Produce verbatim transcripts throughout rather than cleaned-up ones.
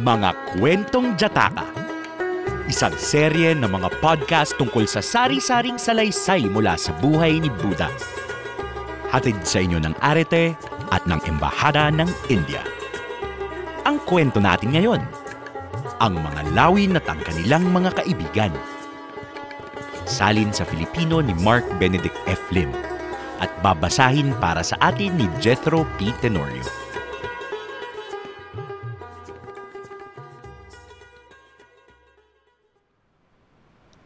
Mga Kwentong Jataka, isang serye ng mga podcast tungkol sa sari-saring salaysay mula sa buhay ni Buddha. Hatid sa inyo ng Arete at ng Embahada ng India. Ang kwento natin ngayon, ang mga lawin at ang kanilang mga kaibigan. Salin sa Filipino ni Mark Benedict F. Lim at babasahin para sa atin ni Jethro P. Tenorio.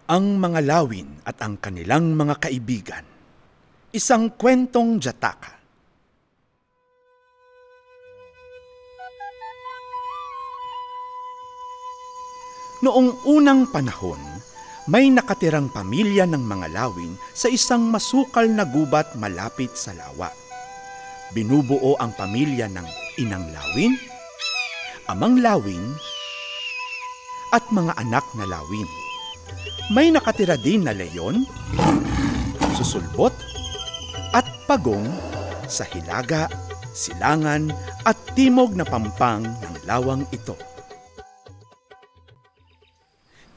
Ang mga lawin at ang kanilang mga kaibigan. Isang kwentong jataka. Noong unang panahon, may nakatirang pamilya ng mga lawin sa isang masukal na gubat malapit sa lawa. Binubuo ang pamilya ng inang lawin, amang lawin, at mga anak na lawin. May nakatira din na leyon, susulbot, at pagong sa hilaga, silangan at timog na pampang ng lawang ito.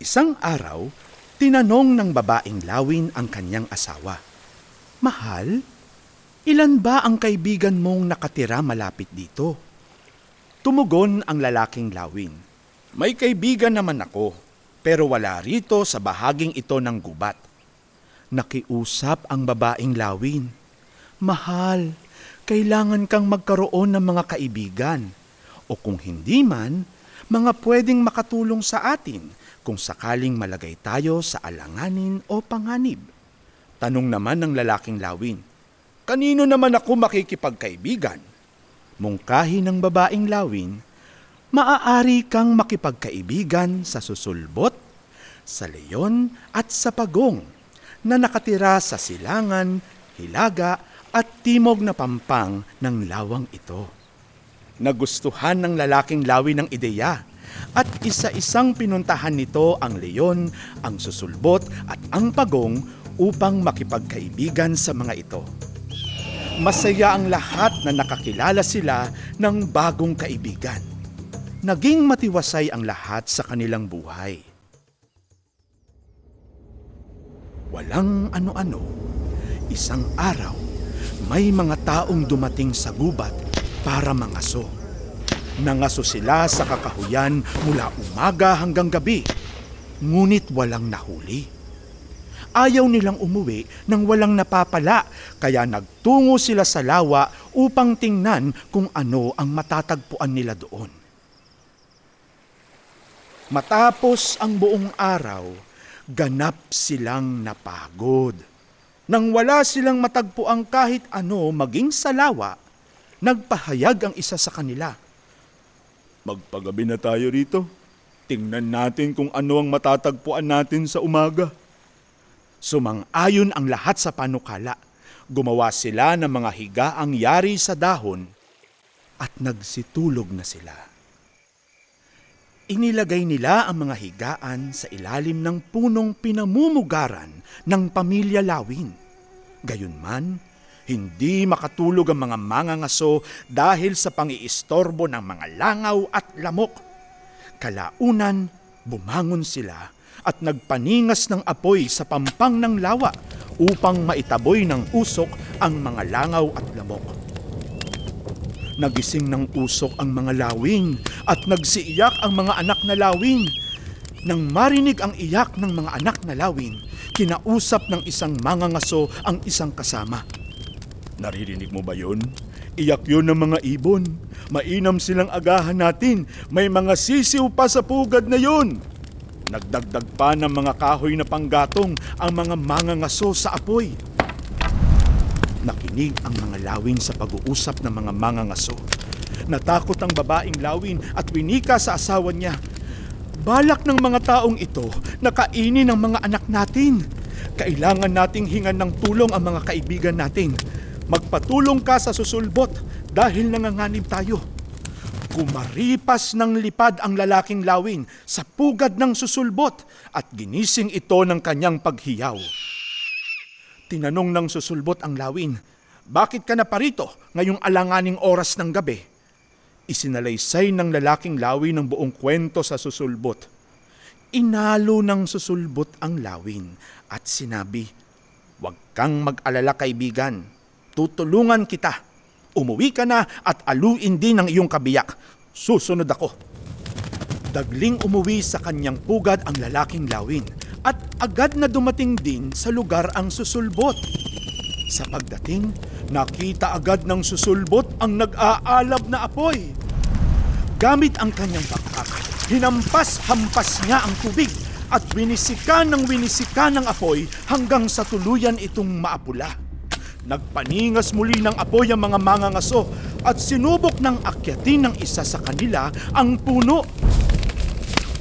Isang araw, tinanong ng babaeng lawin ang kanyang asawa, "Mahal, ilan ba ang kaibigan mong nakatira malapit dito?" Tumugon ang lalaking lawin, "May kaibigan naman ako, pero wala rito sa bahaging ito ng gubat." Nakiusap ang babaeng lawin, "Mahal, kailangan kang magkaroon ng mga kaibigan, o kung hindi man, mga pwedeng makatulong sa atin kung sakaling malagay tayo sa alanganin o panganib." Tanong naman ng lalaking lawin, "Kanino naman ako makikipagkaibigan?" Mungkahi ng babaeng lawin, "Maaari kang makipagkaibigan sa susulbot, sa leyon at sa pagong na nakatira sa silangan, hilaga at timog na pampang ng lawang ito." Nagustuhan ng lalaking lawin ang ideya at isa-isang pinuntahan nito ang leyon, ang susulbot at ang pagong upang makipagkaibigan sa mga ito. Masaya ang lahat na nakakilala sila ng bagong kaibigan. Naging matiwasay ang lahat sa kanilang buhay. Walang ano-ano, isang araw, may mga taong dumating sa gubat para mangaso. Nangaso sila sa kakahuyan mula umaga hanggang gabi, ngunit walang nahuli. Ayaw nilang umuwi nang walang napapala, kaya nagtungo sila sa lawa upang tingnan kung ano ang matatagpuan nila doon. Matapos ang buong araw, ganap silang napagod. Nang wala silang matagpuang kahit ano maging sa lawa, nagpahayag ang isa sa kanila, "Magpagabi na tayo rito. Tingnan natin kung ano ang matatagpuan natin sa umaga." Sumang-ayon ang lahat sa panukala. Gumawa sila ng mga higaang yari sa dahon at nagsitulog na sila. Inilagay nila ang mga higaan sa ilalim ng punong pinamumugaran ng pamilya lawin. Gayunman, hindi makatulog ang mga mangangaso dahil sa pangiistorbo ng mga langaw at lamok. Kalaunan, bumangon sila at nagpaningas ng apoy sa pampang ng lawa upang maitaboy ng usok ang mga langaw at lamok. Nagising ng usok ang mga lawin at nagsiiyak ang mga anak na lawin. Nang marinig ang iyak ng mga anak na lawin, kinausap ng isang mangangaso ang isang kasama. "Naririnig mo ba yun? Iyak yun ng mga ibon. Mainam silang agahan natin. May mga sisiw pa sa pugad na yun." Nagdagdag pa ng mga kahoy na panggatong ang mga mangangaso sa apoy. Nakinig ang mga lawin sa pag-uusap ng mga mangangaso. Natakot ang babaeng lawin at winika sa asawa niya, "Balak ng mga taong ito na kainin ang mga anak natin. Kailangan nating hingan ng tulong ang mga kaibigan natin. Magpatulong ka sa susulbot dahil nanganganib tayo." Kumaripas ng lipad ang lalaking lawin sa pugad ng susulbot at ginising ito ng kanyang paghiyaw. Tinanong ng susulbot ang lawin, "Bakit ka na parito ngayong alanganing oras ng gabi?" Isinalaysay ng lalaking Lawi ng buong kwento sa susulbot. Inalo ng susulbot ang Lawin at sinabi, "Huwag kang mag-alala kaibigan, tutulungan kita. Umuwi ka na at aluin din ang iyong kabiyak. Susunod ako." Dagling umuwi sa kanyang pugad ang lalaking Lawin at agad na dumating din sa lugar ang susulbot. Sa pagdating, nakita agad ng susulbot ang nag-aalab na apoy. Gamit ang kanyang backpack, hinampas-hampas niya ang tubig at winisika ng winisika ng apoy hanggang sa tuluyan itong maapula. Nagpaningas muli ng apoy ang mga mangangaso at sinubok ng akyatin ng isa sa kanila ang puno.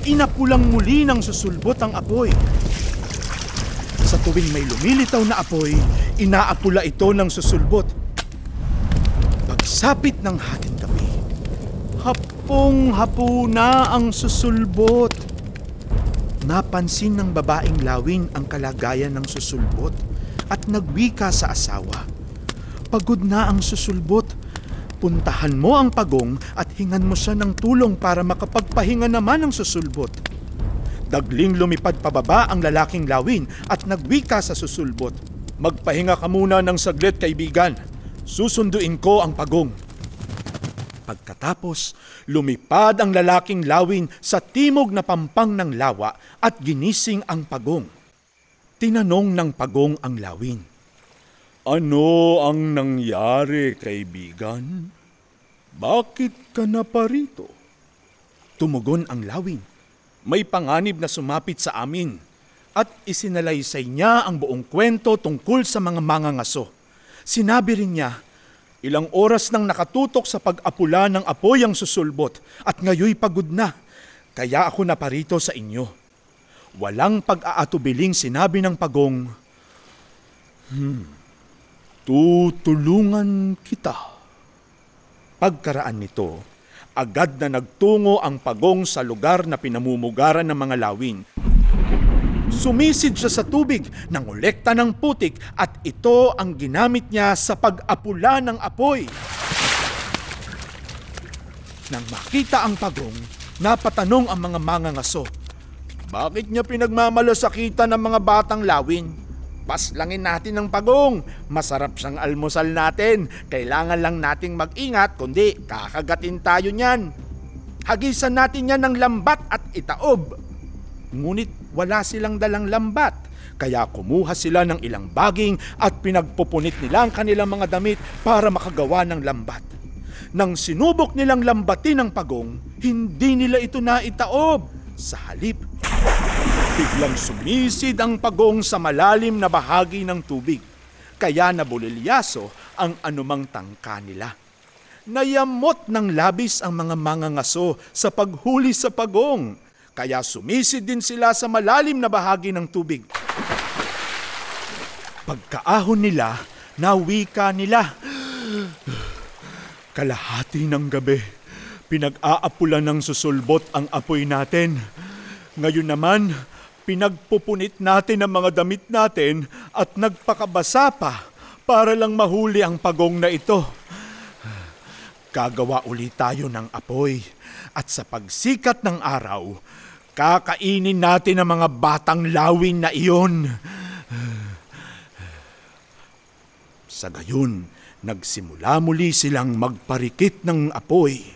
Inapulang muli ng susulbot ang apoy. Sa tuwing may lumilitaw na apoy, inaapula ito ng susulbot. Pagsapit ng hating gabi, hapong-hapo na ang susulbot. Napansin ng babaeng Lawin ang kalagayan ng susulbot at nagwika sa asawa. "Pagod na ang susulbot. Puntahan mo ang pagong at hingan mo siya ng tulong para makapagpahinga naman ang susulbot." Dagling lumipad pababa ang lalaking Lawin at nagwika sa susulbot, "Magpahinga ka muna ng saglit kaibigan. Susunduin ko ang pagong." Pagkatapos, lumipad ang lalaking Lawin sa timog na pampang ng lawa at ginising ang pagong. Tinanong ng pagong ang Lawin, "Ano ang nangyari kaibigan? Bakit ka na parito?" Tumugon ang Lawin, "May panganib na sumapit sa amin," at isinalaysay niya ang buong kwento tungkol sa mga mangangaso. Sinabi rin niya, "Ilang oras nang nakatutok sa pag-apula ng apoy ang susulbot at ngayoy pagod na, kaya ako naparito sa inyo." Walang pag-aatubiling sinabi ng pagong, Hmm, tutulungan kita." Pagkaraan nito, agad na nagtungo ang pagong sa lugar na pinamumugaran ng mga Lawin. Sumisid siya sa tubig, nangolekta ng putik at ito ang ginamit niya sa pag-apula ng apoy. Nang makita ang pagong, napatanong ang mga mangangaso, "Bakit niya pinagmamalasakitan ng mga batang Lawin? Paslangin natin ang pagong. Masarap siyang almusal natin. Kailangan lang nating mag-ingat kundi kakagatin tayo niyan. Hagisan natin yan ng lambat at itaob." Ngunit wala silang dalang lambat, kaya kumuha sila ng ilang baging at pinagpupunit nila ang kanilang mga damit para makagawa ng lambat. Nang sinubok nilang lambatin ang pagong, hindi nila ito naitaob. Sa halip, biglang sumisid ang pagong sa malalim na bahagi ng tubig, kaya nabulilyaso ang anumang tangka nila. Nayamot ng labis ang mga mangangaso sa paghuli sa pagong, kaya sumisid din sila sa malalim na bahagi ng tubig. Pagkaahon nila, nawika nila, "Kalahati ng gabi, pinag-aapula ng susulbot ang apoy natin. Ngayon naman, pinagpupunit natin ang mga damit natin at nagpakabasa pa para lang mahuli ang pagong na ito. Gagawa ulit tayo ng apoy at sa pagsikat ng araw, kakainin natin ang mga batang Lawin na iyon." Sa gayon, nagsimula muli silang magparikit ng apoy.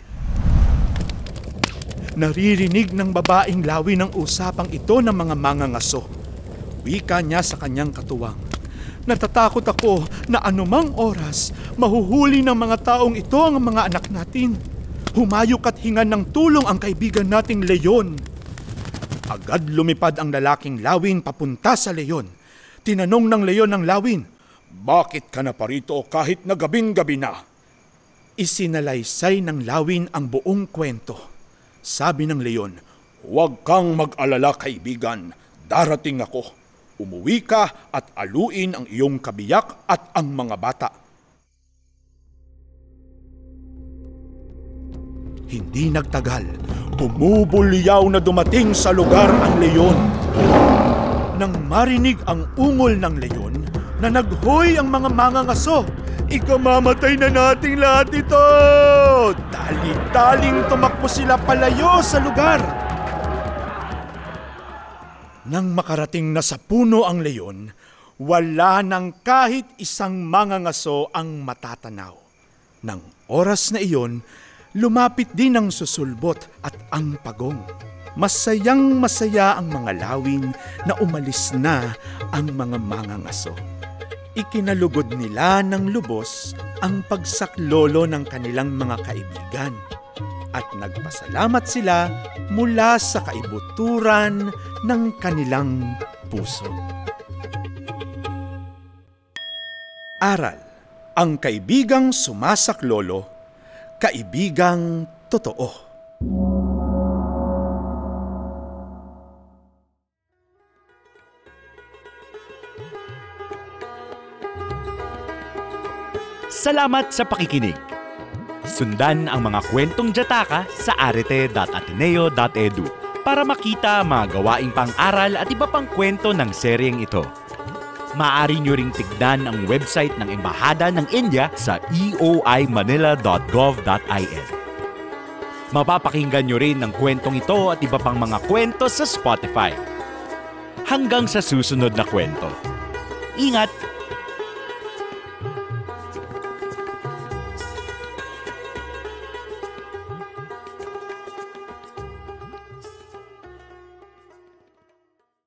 Naririnig ng babaeng Lawin ang usapang ito ng mga mangangaso. Wika niya sa kanyang katuwang, "Natatakot ako na anumang oras, mahuhuli ng mga taong ito ang mga anak natin. Humayok at hingan ng tulong ang kaibigan nating leyon." Agad lumipad ang lalaking Lawin papunta sa leyon. Tinanong ng leyon ng Lawin, "Bakit ka na parito kahit na gabing-gabi na?" Isinalaysay ng Lawin ang buong kwento. Sabi ng leyon, "Huwag kang mag-alala kaibigan, darating ako. Umuwi ka at aluin ang iyong kabiyak at ang mga bata." Hindi nagtagal, bumubulyaw na dumating sa lugar ang leyon. Nang marinig ang ungol ng leyon, na naghoy ang mga mangangaso, Ikamamatay na nating lahat ito! Tali-taling tumakbo sila palayo sa lugar. Nang makarating na sa puno ang leyon, wala nang kahit isang mangangaso ang matatanaw. Nang oras na iyon, lumapit din ang susulbot at ang pagong. Masayang masaya ang mga lawin na umalis na ang mga mangangaso. Ikinalugod nila ng lubos ang pagsaklolo ng kanilang mga kaibigan at nagpasalamat sila mula sa kaibuturan ng kanilang puso. Aral. Ang kaibigang sumasaklolo, kaibigang totoo. Salamat sa pakikinig. Sundan ang mga kwentong Jataka sa arete dot ateneo dot edu para makita mga gawaing pang-aral at iba pang kwento ng seryeng ito. Maaari nyo ring tignan ang website ng Embahada ng India sa e o i manila dot gov dot in. Mapapakinggan nyo rin ang kwentong ito at iba pang mga kwento sa Spotify. Hanggang sa susunod na kwento. Ingat!